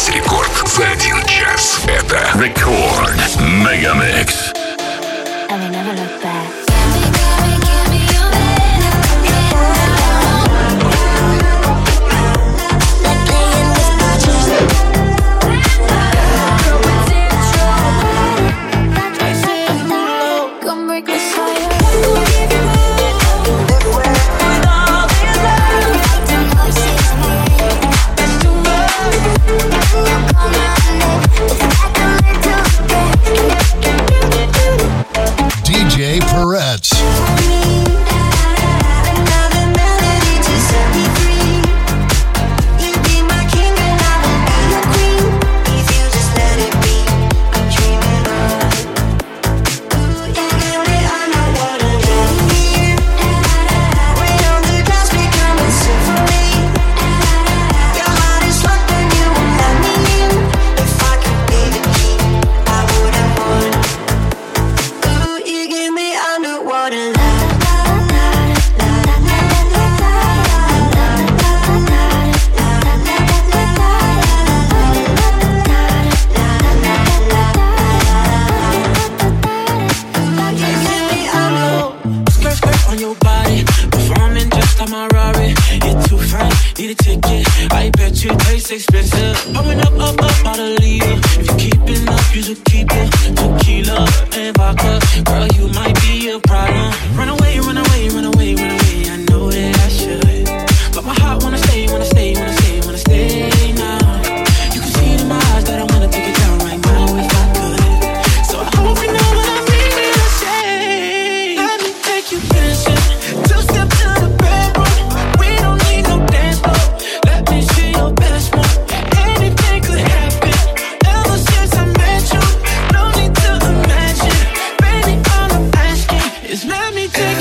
здесь рекорд за 1 час. Это Record Megamix. Let me take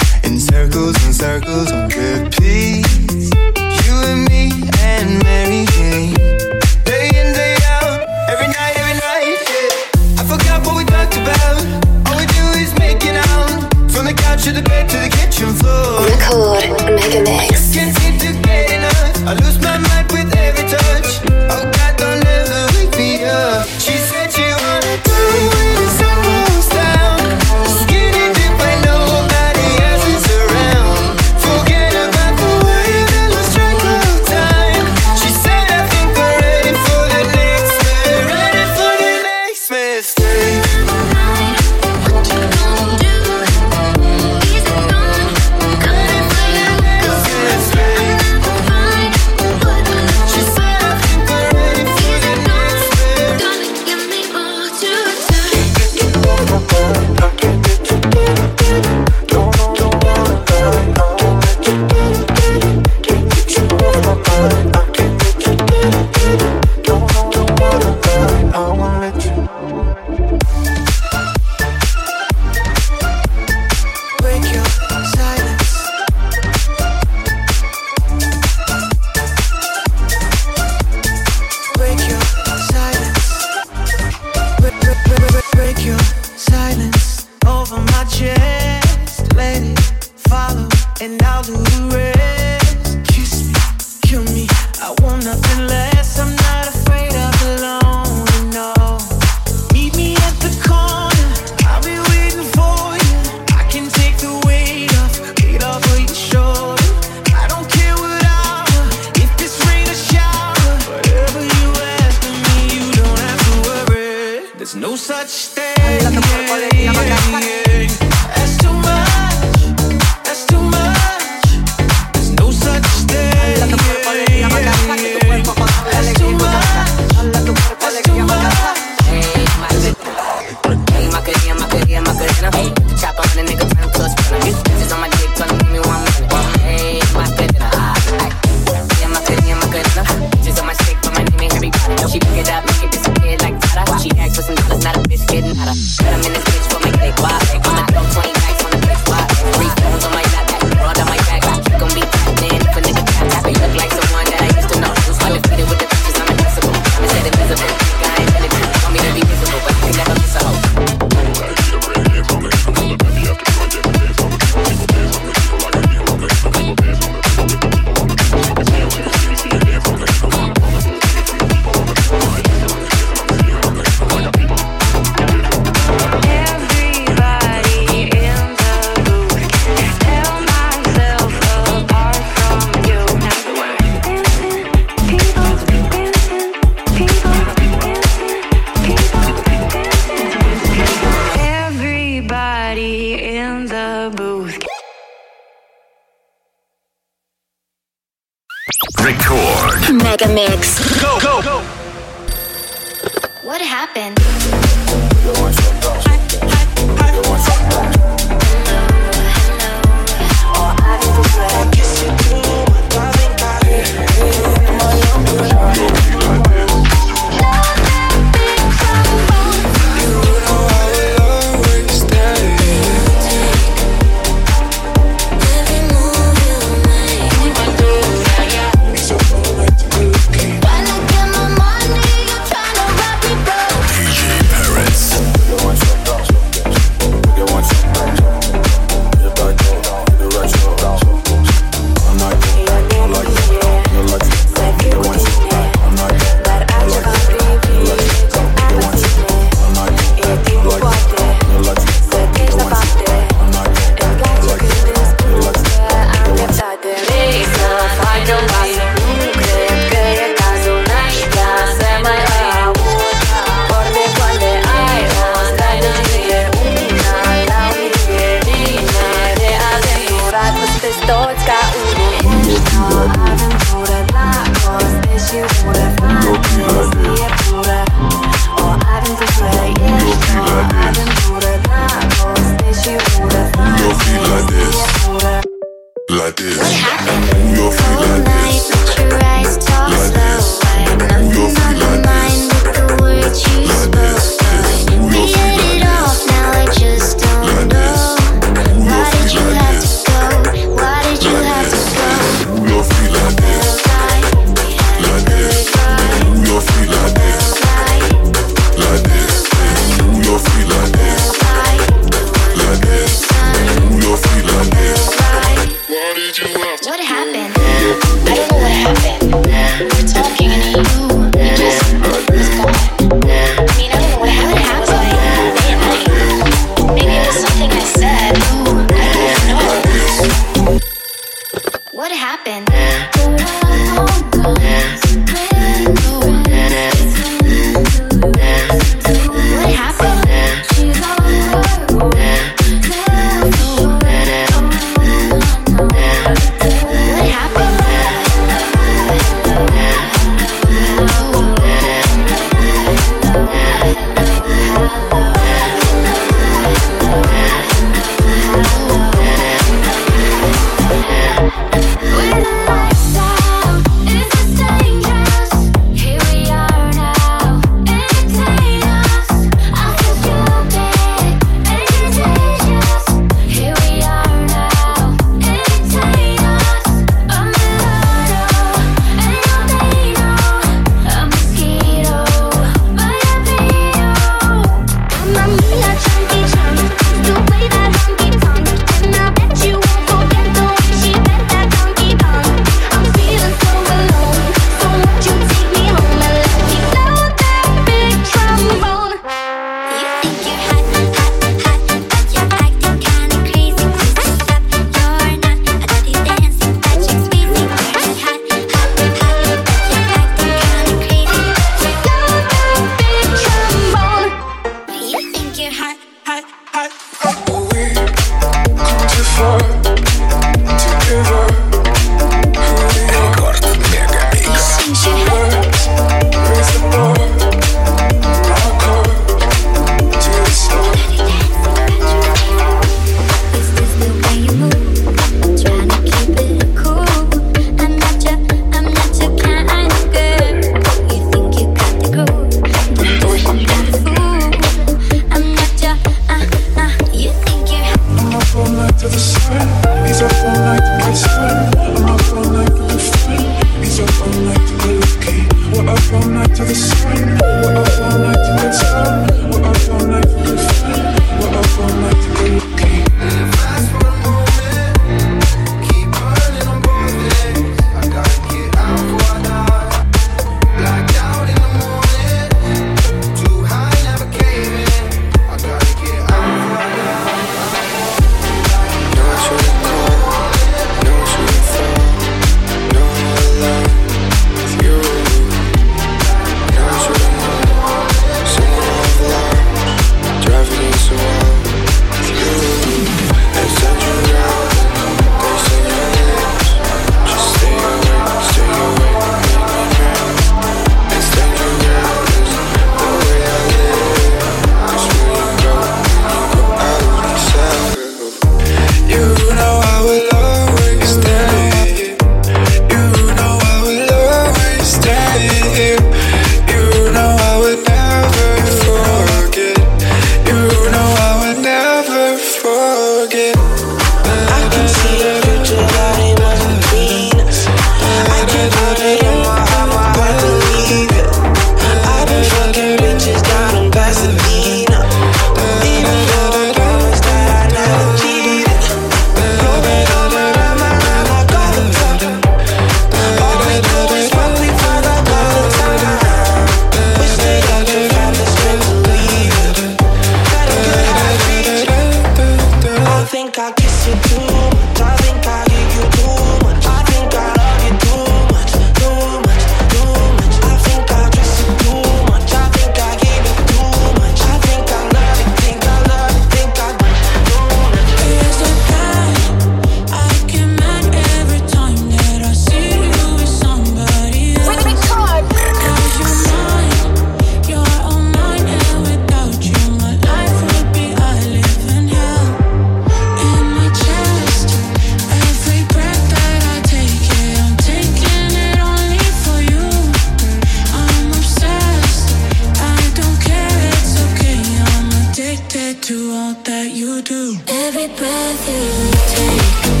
all that you do. Every breath you take.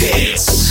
Dance.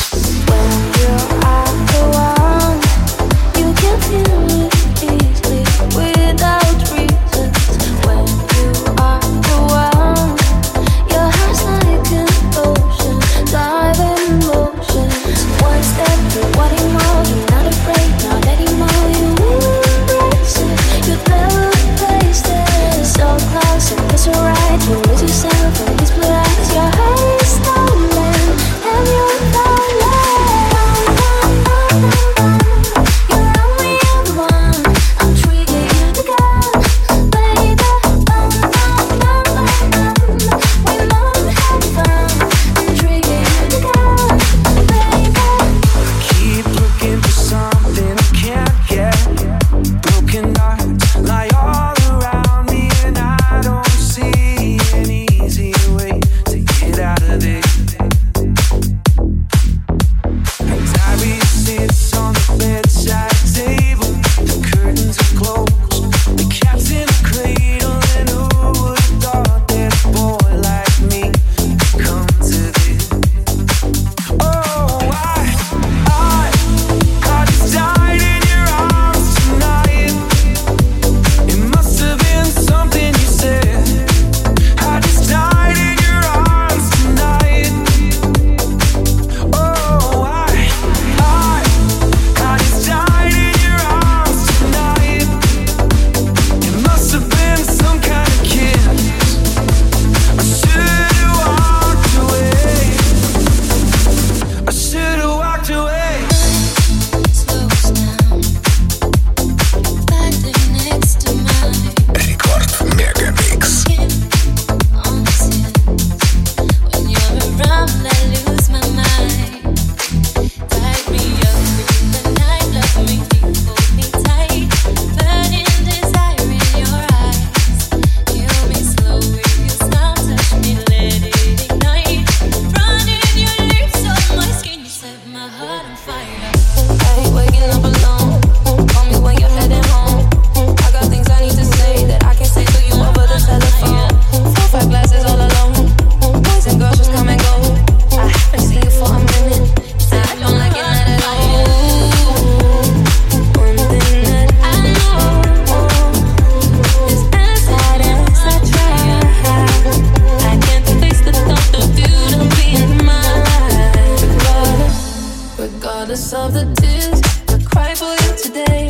cry for you today.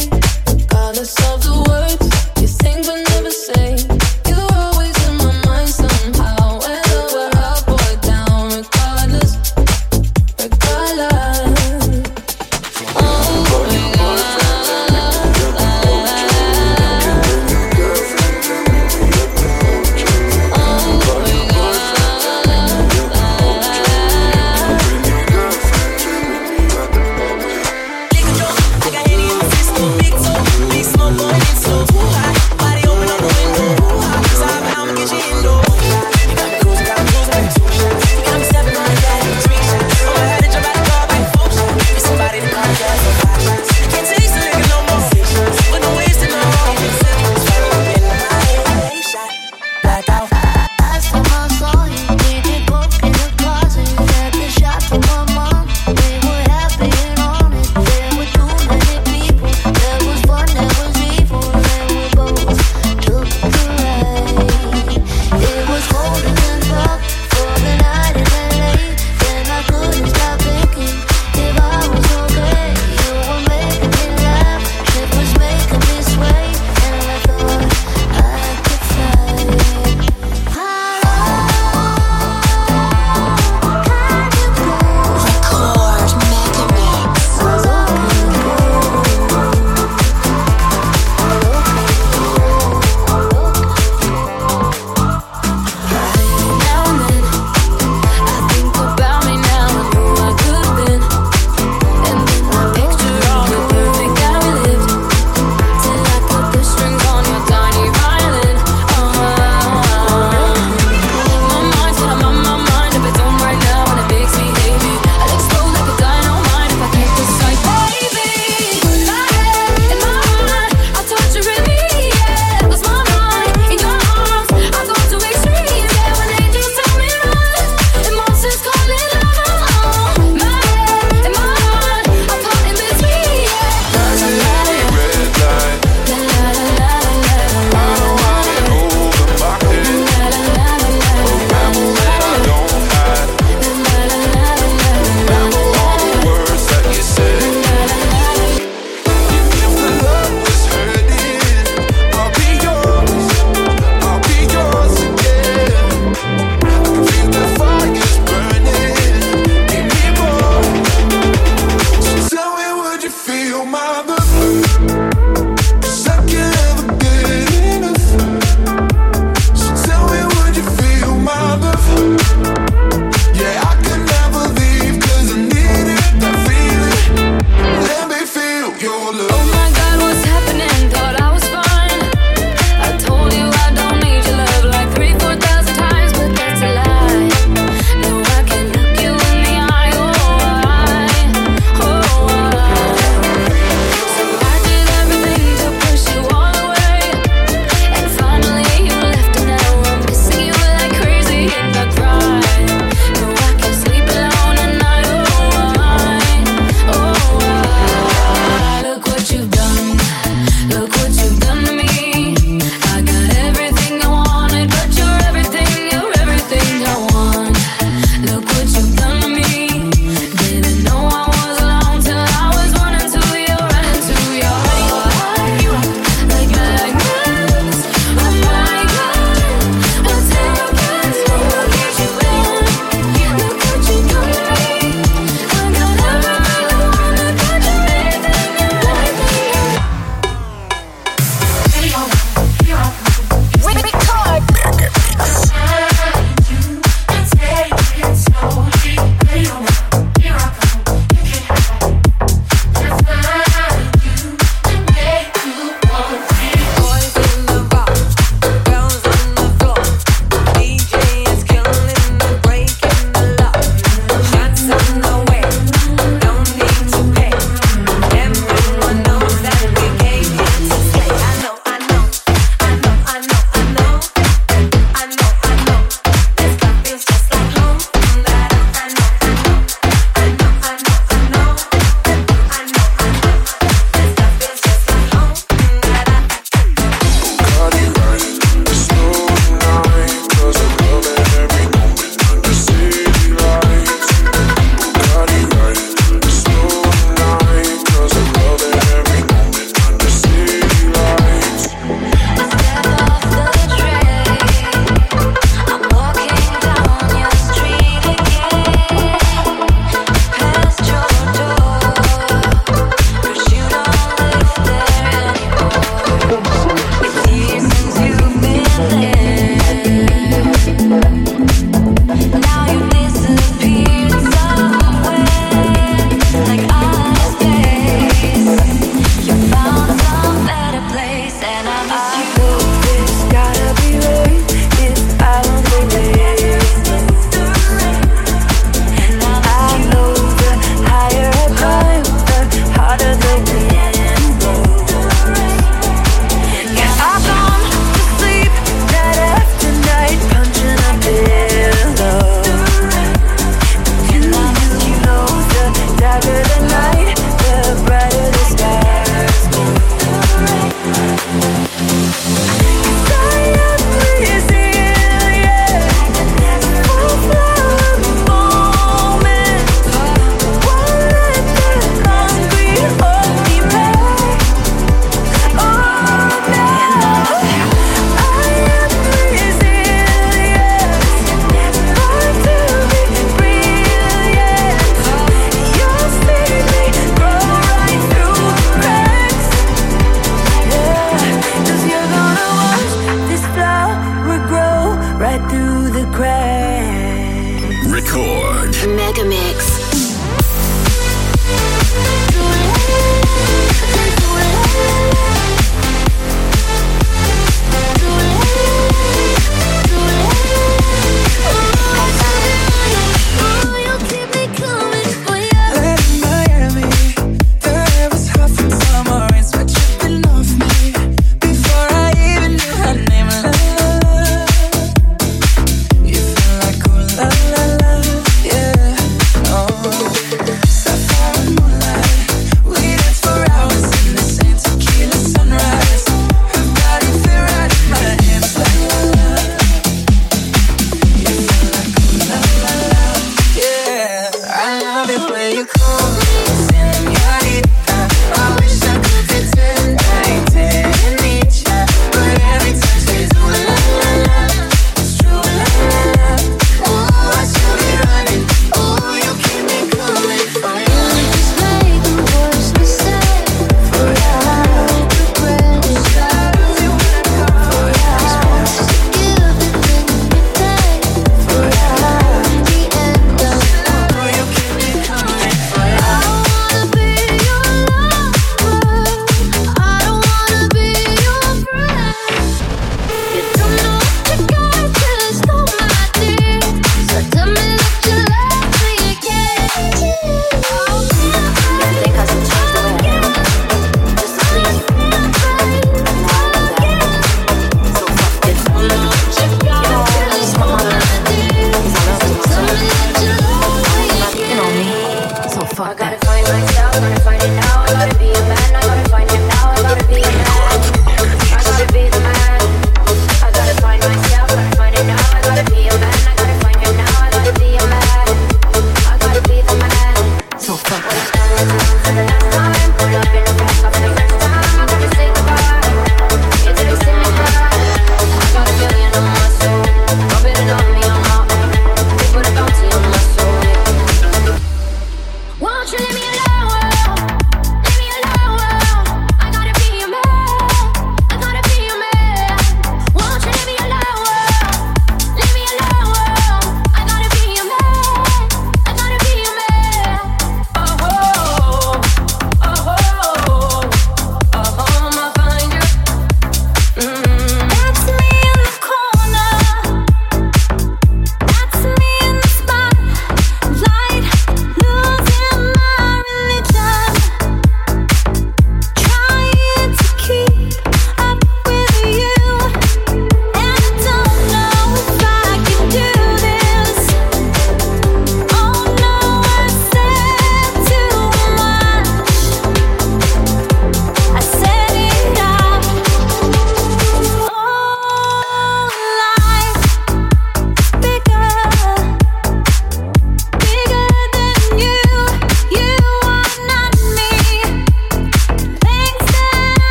Regardless of the words you think but never say, you're always in my mind somehow. Whenever I boil down, regardless. Oh my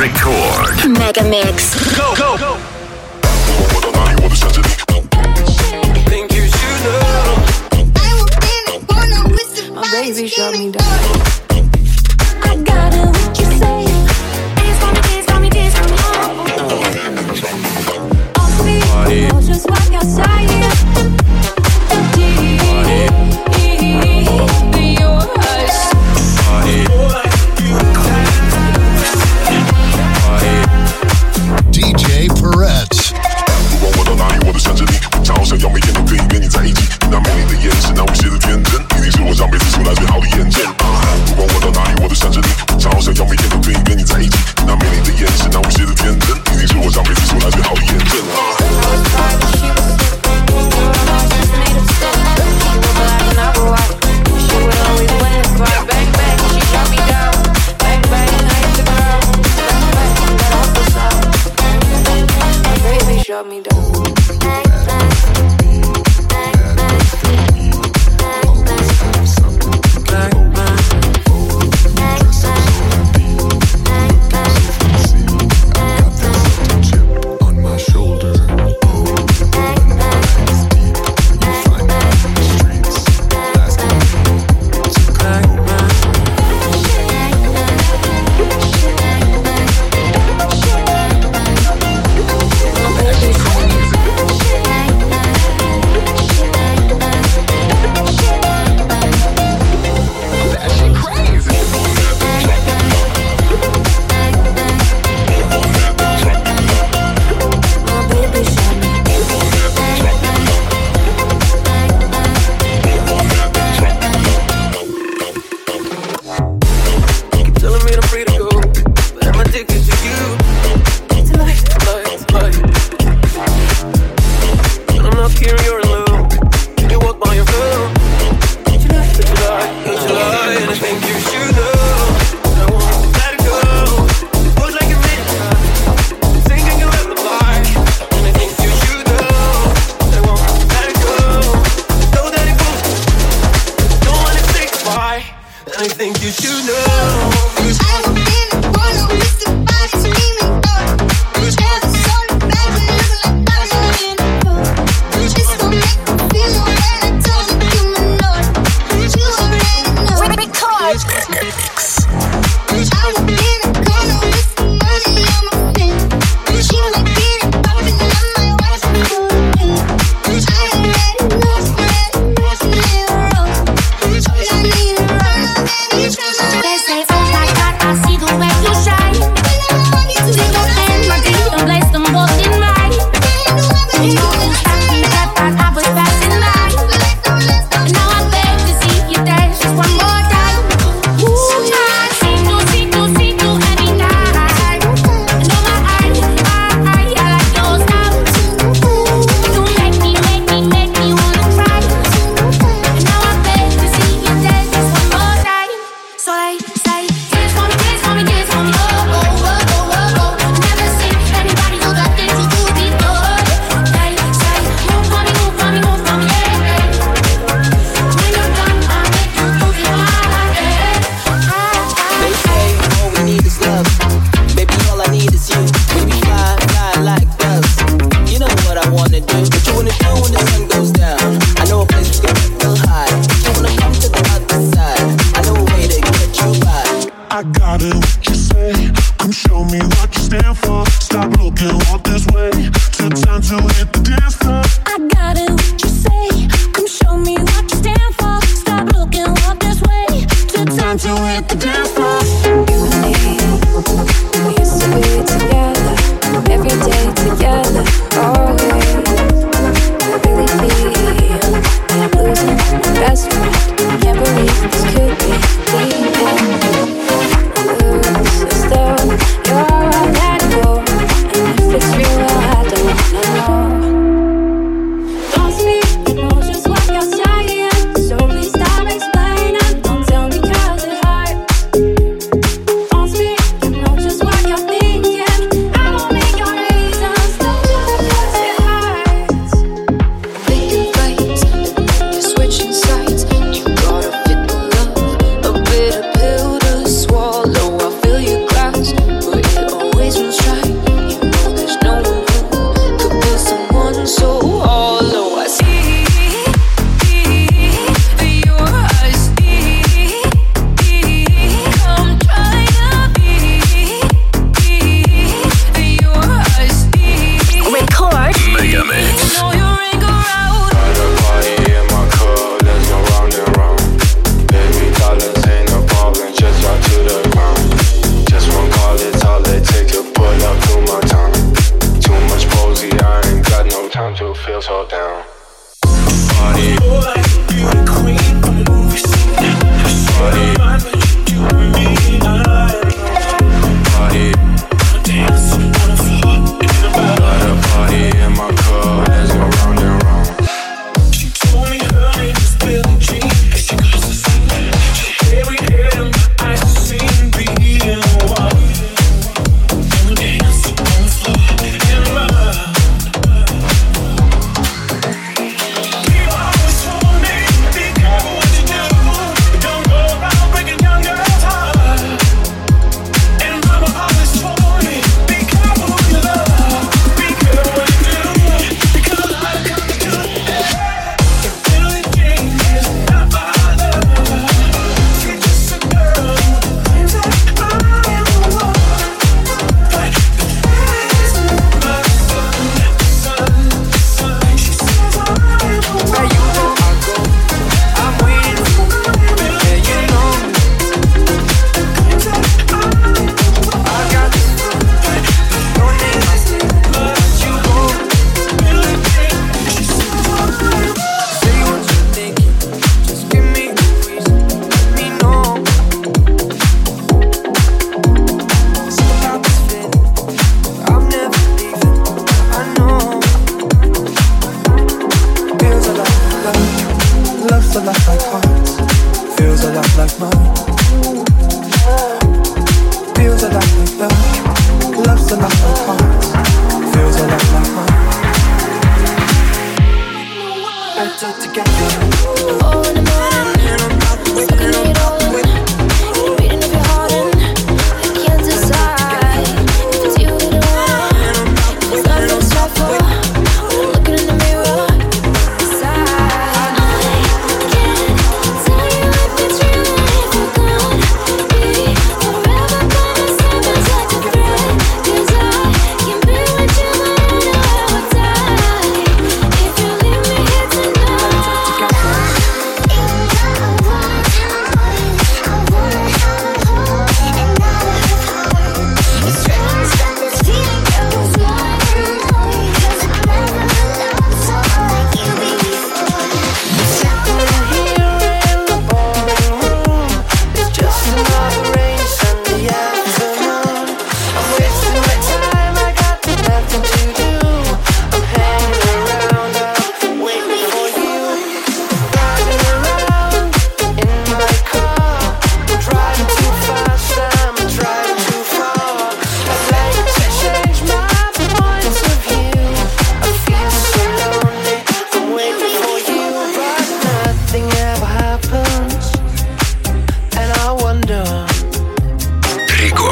Record Megamix. Go, go, go. Think you should know. I will really wanna listen. My baby shut me down. I got it, what you say. Dance for me, dance for me. All we want is just walk outside and be yours. Party. DJ Perez.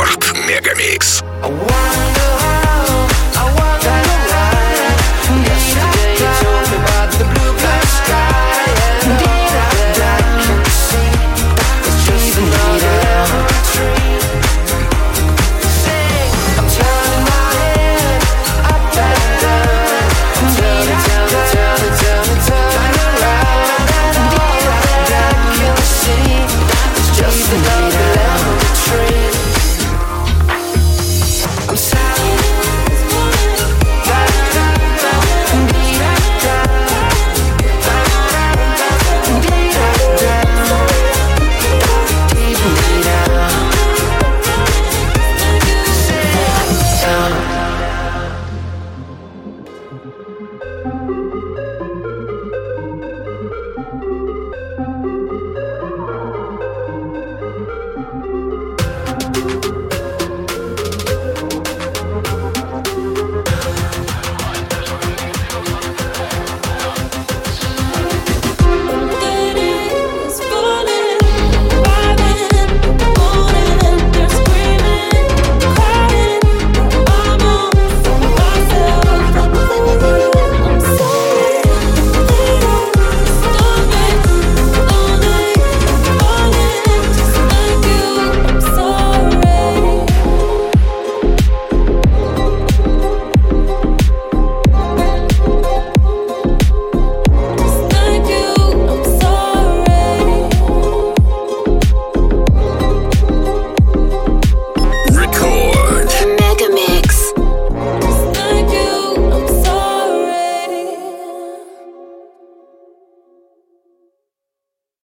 Рекорд Мегамикс.